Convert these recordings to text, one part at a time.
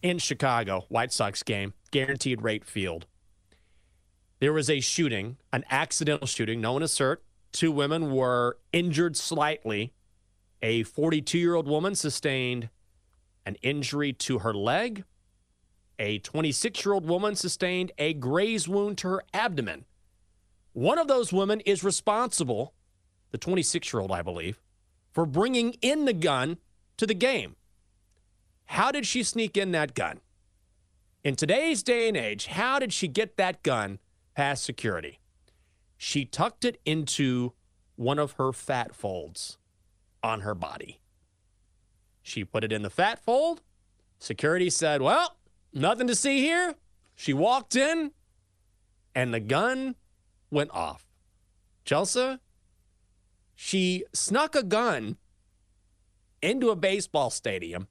in Chicago, White Sox game, Guaranteed Rate Field, there was a shooting, an accidental shooting, no one is hurt. Two women were injured slightly. A 42-year-old woman sustained an injury to her leg. A 26-year-old woman sustained a graze wound to her abdomen. One of those women is responsible, the 26-year-old, I believe, for bringing in the gun to the game. How did she sneak in that gun? In today's day and age, how did she get that gun past security? She tucked it into one of her fat folds on her body. She put it in the fat fold. Security said, well, nothing to see here. She walked in, and the gun went off. Chelsea, she snuck a gun into a baseball stadium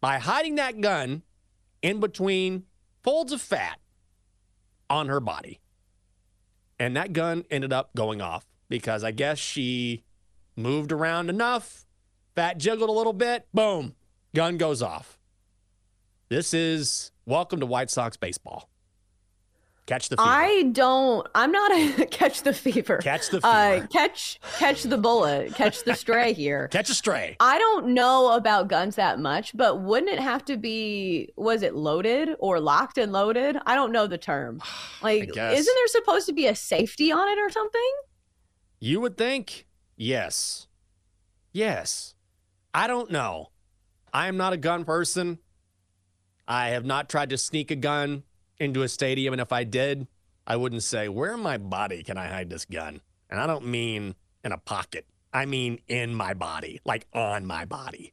by hiding that gun in between folds of fat on her body. And that gun ended up going off because I guess she moved around enough, fat jiggled a little bit, boom, gun goes off. This is welcome to White Sox baseball. Catch the fever. I'm not a catch the fever. Catch the fever. Catch the bullet. Catch the stray here. Catch a stray. I don't know about guns that much, but wouldn't it have to be, was it loaded or locked and loaded? I don't know the term. Like, isn't there supposed to be a safety on it or something? You would think. Yes. Yes. I don't know. I am not a gun person. I have not tried to sneak a gun into a stadium, and if I did, I wouldn't say, where in my body can I hide this gun? And I don't mean in a pocket. I mean in my body, like on my body.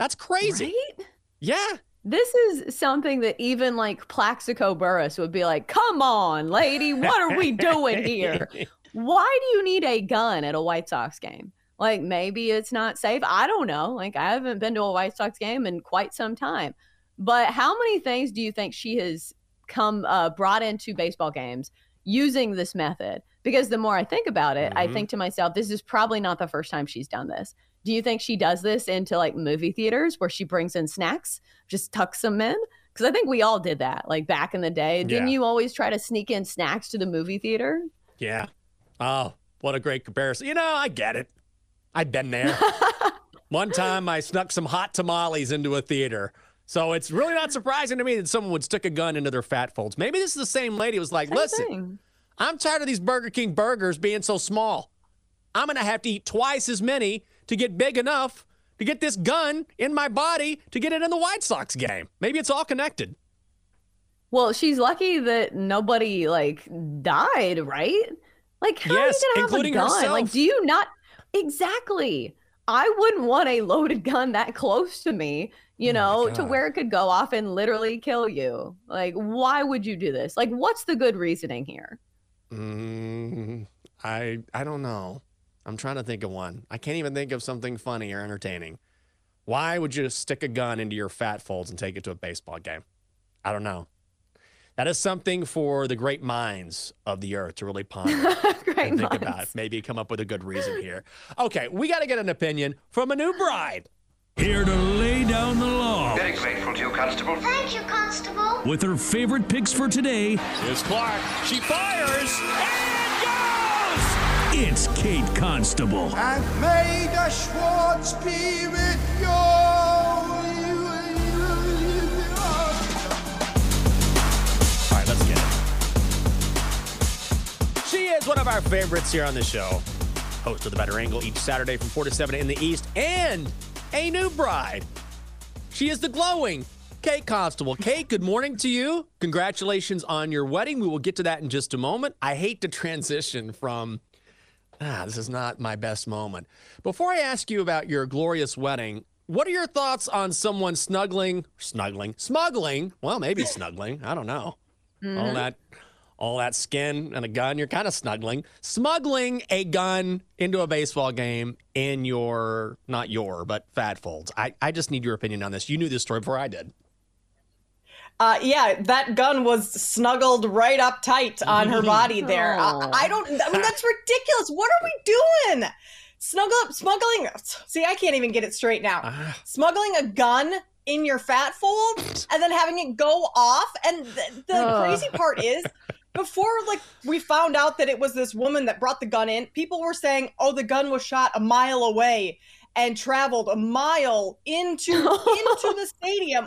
That's crazy. Right? Yeah. This is something that even like Plaxico Burris would be like, come on, lady, what are we doing here? Why do you need a gun at a White Sox game? Like, maybe it's not safe. I don't know. Like, I haven't been to a White Sox game in quite some time. But how many things do you think she has brought into baseball games using this method? Because the more I think about it, I think to myself, this is probably not the first time she's done this. Do you think she does this into like movie theaters where she brings in snacks, just tucks them in? Because I think we all did that like back in the day. Yeah. Didn't you always try to sneak in snacks to the movie theater? Yeah. Oh, what a great comparison. You know, I get it. I've been there. One time I snuck some hot tamales into a theater. So it's really not surprising to me that someone would stick a gun into their fat folds. Maybe this is the same lady who was like, listen, I'm tired of these Burger King burgers being so small. I'm going to have to eat twice as many to get big enough to get this gun in my body to get it in the White Sox game. Maybe it's all connected. Well, she's lucky that nobody, like, died, right? Like, how are you going to have a gun? Herself. Like, do you not? Exactly. I wouldn't want a loaded gun that close to me, you know, to where it could go off and literally kill you. Like, why would you do this? Like, what's the good reasoning here? I don't know. I'm trying to think of one. I can't even think of something funny or entertaining. Why would you stick a gun into your fat folds and take it to a baseball game? I don't know. That is something for the great minds of the earth to really ponder and think about. Maybe come up with a good reason here. Okay, we got to get an opinion from a new bride. Here to lay down the law. Very grateful to you, Constable. Thank you, Constable. With her favorite picks for today. Here's Clark. She fires and goes! It's Kate Constable. And may the Schwartz be with you. It's one of our favorites here on the show. Host of The Bettor Angle each Saturday from 4 to 7 in the East. And a new bride. She is the glowing Kate Constable. Kate, good morning to you. Congratulations on your wedding. We will get to that in just a moment. I hate to transition from, this is not my best moment. Before I ask you about your glorious wedding, what are your thoughts on someone smuggling? Well, maybe snuggling. I don't know. All that skin and a gun, you're kind of smuggling a gun into a baseball game in your, but Fat Folds. I just need your opinion on this. You knew this story before I did. Yeah, that gun was snuggled right up tight on her body there. I mean, that's ridiculous. What are we doing? Smuggling. See, I can't even get it straight now. Smuggling a gun in your fat fold and then having it go off. And the crazy part is, before we found out that it was this woman that brought the gun in, people were saying, oh, the gun was shot a mile away and traveled a mile into the stadium.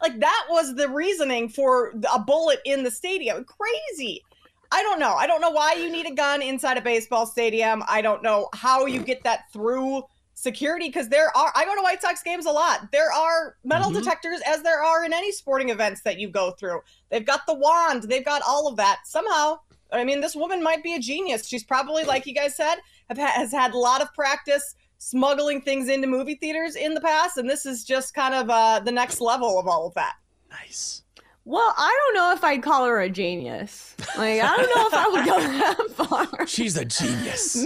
That was the reasoning for a bullet in the stadium. Crazy. I don't know. I don't know why you need a gun inside a baseball stadium. I don't know how you get that through security, because I go to White Sox games a lot. There are metal detectors, as there are in any sporting events that you go through. They've got the wand. They've got all of that. Somehow, I mean, this woman might be a genius. She's probably, like you guys said, has had a lot of practice smuggling things into movie theaters in the past, and this is just kind of the next level of all of that. Nice. Well, I don't know if I'd call her a genius. I don't know if I would go that far. She's a genius.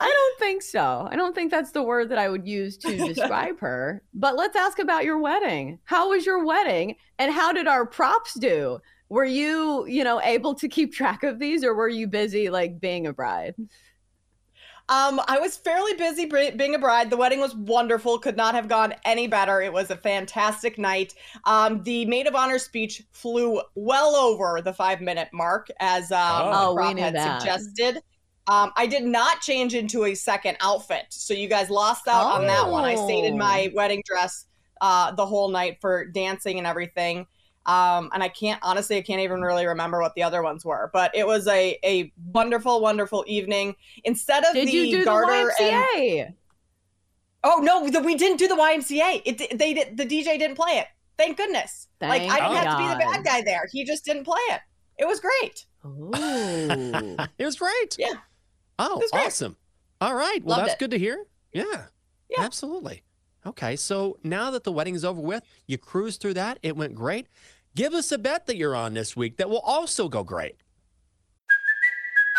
I don't think so. I don't think that's the word that I would use to describe her. But let's ask about your wedding. How was your wedding? And how did our props do? Were you, able to keep track of these, or were you busy being a bride? I was fairly busy being a bride. The wedding was wonderful. Could not have gone any better. It was a fantastic night. The maid of honor speech flew well over the 5-minute mark, as the prop had suggested. I did not change into a second outfit, so you guys lost out on that one. I stayed in my wedding dress the whole night for dancing and everything. And I can't even really remember what the other ones were, but it was a wonderful, wonderful evening. Instead of Did you do the YMCA? Oh no, we didn't do the YMCA. The DJ didn't play it. Thank goodness. I didn't have to be the bad guy there. He just didn't play it. It was great. Oh, it was great. Yeah. Oh, awesome. All right. Well, that's good to hear. Yeah, absolutely. Okay, so now that the wedding is over with, you cruised through that. It went great. Give us a bet that you're on this week that will also go great.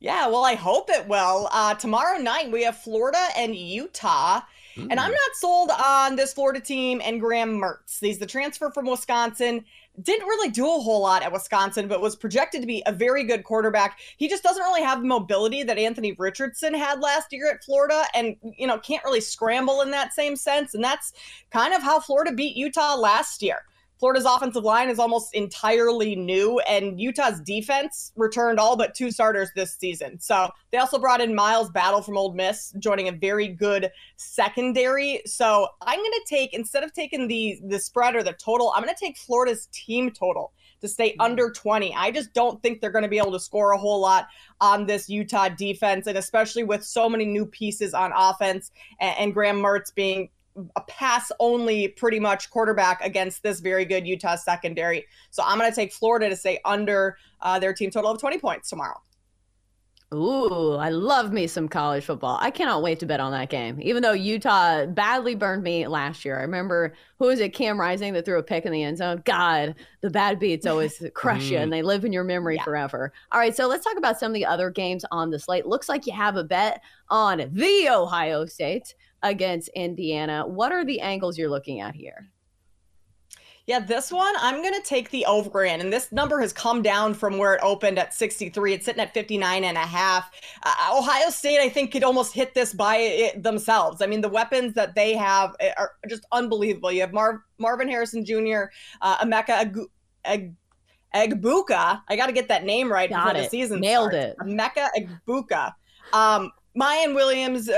Yeah, well, I hope it will. Tomorrow night, we have Florida and Utah. Ooh. And I'm not sold on this Florida team and Graham Mertz. He's the transfer from Wisconsin. Didn't really do a whole lot at Wisconsin, but was projected to be a very good quarterback. He just doesn't really have the mobility that Anthony Richardson had last year at Florida, and, can't really scramble in that same sense. And that's kind of how Florida beat Utah last year. Florida's offensive line is almost entirely new, and Utah's defense returned all but 2 starters this season. So they also brought in Miles Battle from Ole Miss, joining a very good secondary. So I'm going to take, instead of taking the spread or the total, I'm going to take Florida's team total to stay under 20. I just don't think they're going to be able to score a whole lot on this Utah defense, and especially with so many new pieces on offense and Graham Mertz being a pass-only pretty much quarterback against this very good Utah secondary. So I'm going to take Florida to stay under their team total of 20 points tomorrow. Ooh, I love me some college football. I cannot wait to bet on that game, even though Utah badly burned me last year. I remember, who was it, Cam Rising, that threw a pick in the end zone? God, the bad beats always crush you, and they live in your memory forever. All right, so let's talk about some of the other games on the slate. Looks like you have a bet on the Ohio State against Indiana. What are the angles you're looking at here? Yeah, this one, I'm going to take the over in. And this number has come down from where it opened at 63. It's sitting at 59.5. Ohio State, I think, could almost hit this by it themselves. I mean, the weapons that they have are just unbelievable. You have Marvin Harrison Jr., Emeka Egbuka. I got to get that name right before the season starts. Emeka Egbuka. Mayan Williams,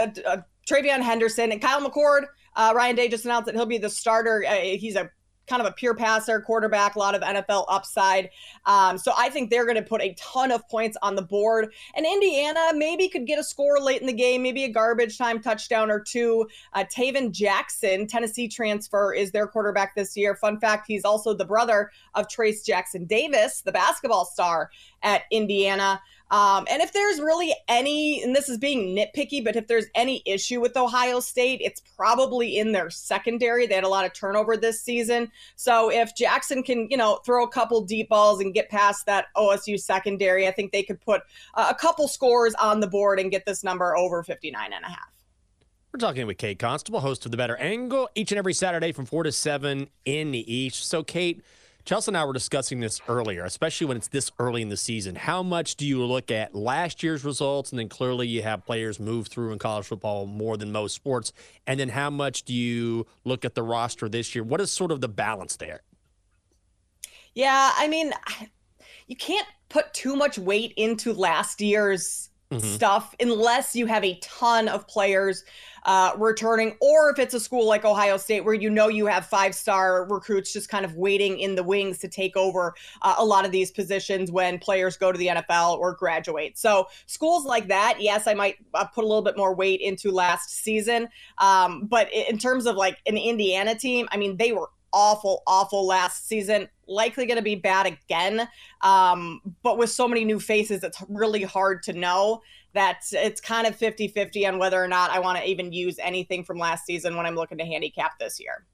Travion Henderson, and Kyle McCord. Ryan Day just announced that he'll be the starter. He's a kind of a pure passer, quarterback, a lot of NFL upside. So I think they're going to put a ton of points on the board. And Indiana maybe could get a score late in the game, maybe a garbage time touchdown or two. Taven Jackson, Tennessee transfer, is their quarterback this year. Fun fact, he's also the brother of Trace Jackson Davis, the basketball star at Indiana. And if there's really any, and this is being nitpicky, but if there's any issue with Ohio State, it's probably in their secondary. They had a lot of turnover this season. So if Jackson can, you know, throw a couple deep balls and get past that OSU secondary, I think they could put a couple scores on the board and get this number over 59.5. We're talking with Kate Constable, host of The Bettor Angle, each and every Saturday from 4 to 7 in the East. So, Kate, Chelsea and I were discussing this earlier, especially when it's this early in the season. How much do you look at last year's results, and then clearly you have players move through in college football more than most sports, and then how much do you look at the roster this year? What is sort of the balance there? Yeah, I mean, you can't put too much weight into last year's stuff unless you have a ton of players returning, or if it's a school like Ohio State where you know you have five-star recruits just kind of waiting in the wings to take over a lot of these positions when players go to the NFL or graduate. So schools like that, yes, I might put a little bit more weight into last season, but in terms of like an Indiana team, I mean, they were awful last season, likely going to be bad again. But with so many new faces, it's really hard to know. That it's kind of 50-50 on whether or not I want to even use anything from last season when I'm looking to handicap this year.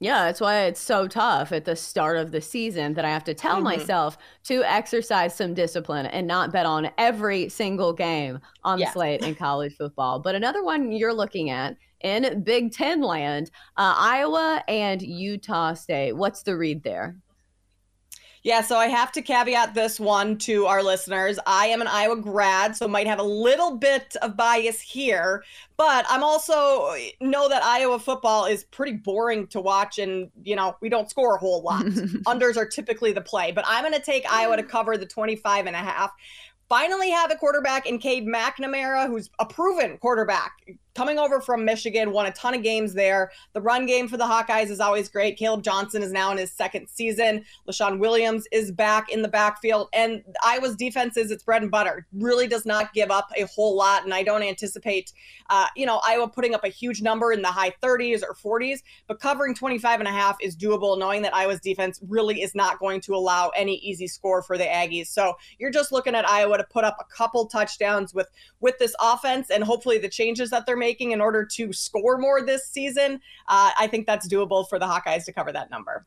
Yeah, that's why it's so tough at the start of the season that I have to tell myself to exercise some discipline and not bet on every single game on the slate in college football. But another one you're looking at in Big Ten land, Iowa and Utah State. What's the read there? Yeah, so I have to caveat this one to our listeners. I am an Iowa grad, so might have a little bit of bias here, but I'm also know that Iowa football is pretty boring to watch, and, you know, we don't score a whole lot. Unders are typically the play, but I'm going to take Iowa to cover the 25.5. Finally have a quarterback in Cade McNamara, who's a proven quarterback coming over from Michigan, won a ton of games there. The run game for the Hawkeyes is always great. Caleb Johnson is now in his second season. LaShawn Williams is back in the backfield. And Iowa's defense is its bread and butter. Really does not give up a whole lot. And I don't anticipate, you know, Iowa putting up a huge number in the high 30s or 40s. But covering 25.5 is doable, knowing that Iowa's defense really is not going to allow any easy score for the Aggies. So you're just looking at Iowa to put up a couple touchdowns with this offense and hopefully the changes that they're making in order to score more this season. I think that's doable for the Hawkeyes to cover that number.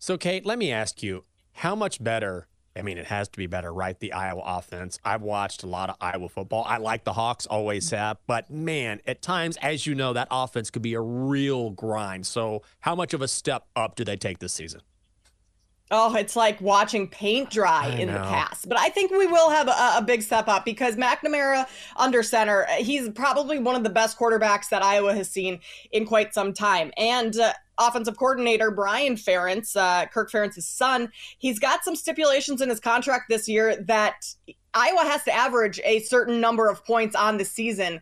So, Kate, let me ask you, how much better? I mean, it has to be better, right? The Iowa offense. I've watched a lot of Iowa football. I like the Hawks, always have. But, man, at times, as you know, that offense could be a real grind. So how much of a step up do they take this season? Oh, it's like watching paint dry in the past. But I think we will have a big step up because McNamara under center, he's probably one of the best quarterbacks that Iowa has seen in quite some time. And offensive coordinator Brian Ferentz, Kirk Ferentz's son, he's got some stipulations in his contract this year that Iowa has to average a certain number of points on the season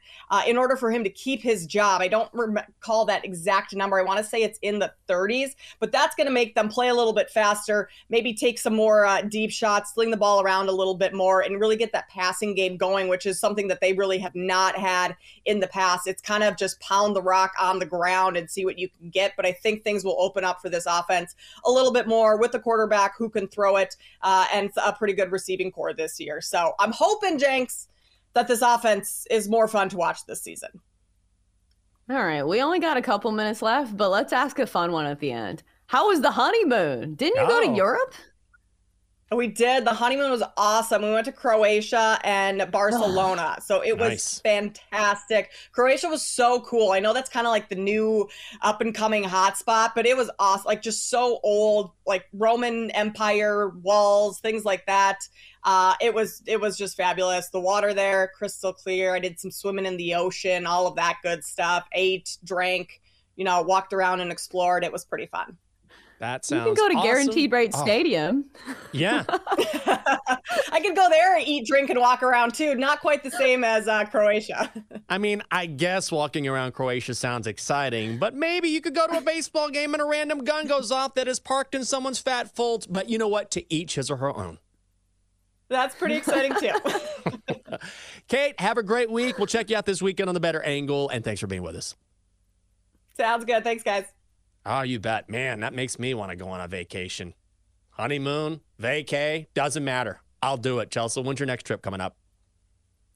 in order for him to keep his job. I don't recall that exact number. I want to say it's in the 30s, but that's going to make them play a little bit faster, maybe take some more deep shots, sling the ball around a little bit more, and really get that passing game going, which is something that they really have not had in the past. It's kind of just pound the rock on the ground and see what you can get, but I think things will open up for this offense a little bit more with a quarterback who can throw it and a pretty good receiving core this year. So I'm hoping, Jenks, that this offense is more fun to watch this season. All right. We only got a couple minutes left, but let's ask a fun one at the end. How was the honeymoon? Didn't you go to Europe? We did. The honeymoon was awesome. We went to Croatia and Barcelona. So it was fantastic. Croatia was so cool. I know that's kind of like the new up and coming hotspot, but it was awesome. Like just so old, like Roman Empire walls, things like that. It was just fabulous. The water there, crystal clear. I did some swimming in the ocean, all of that good stuff. Ate, drank, walked around and explored. It was pretty fun. That sounds awesome. You can go to Guaranteed Rate Stadium. Yeah. I can go there, eat, drink, and walk around, too. Not quite the same as Croatia. I mean, I guess walking around Croatia sounds exciting, but maybe you could go to a baseball game and a random gun goes off that is parked in someone's fat folds. But you know what? To each his or her own. That's pretty exciting, too. Kate, have a great week. We'll check you out this weekend on The Bettor Angle, and thanks for being with us. Sounds good. Thanks, guys. Oh, you bet. Man, that makes me want to go on a vacation. Honeymoon, vacay, doesn't matter. I'll do it. Chelsea, when's your next trip coming up?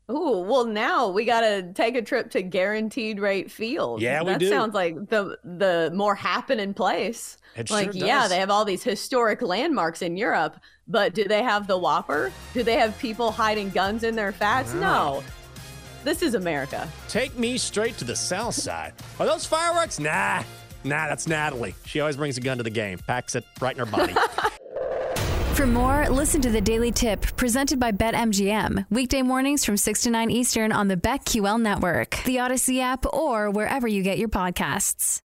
Oh, well, now we got to take a trip to Guaranteed Rate Field. Yeah, we do. That sounds like the more happening place. It sure does. Yeah, they have all these historic landmarks in Europe, but do they have the Whopper? Do they have people hiding guns in their fats? No. This is America. Take me straight to the south side. Are those fireworks? Nah, that's Natalie. She always brings a gun to the game, packs it right in her body. For more, listen to The Daily Tip presented by BetMGM. Weekday mornings from 6 to 9 Eastern on the BetQL network, the Odyssey app, or wherever you get your podcasts.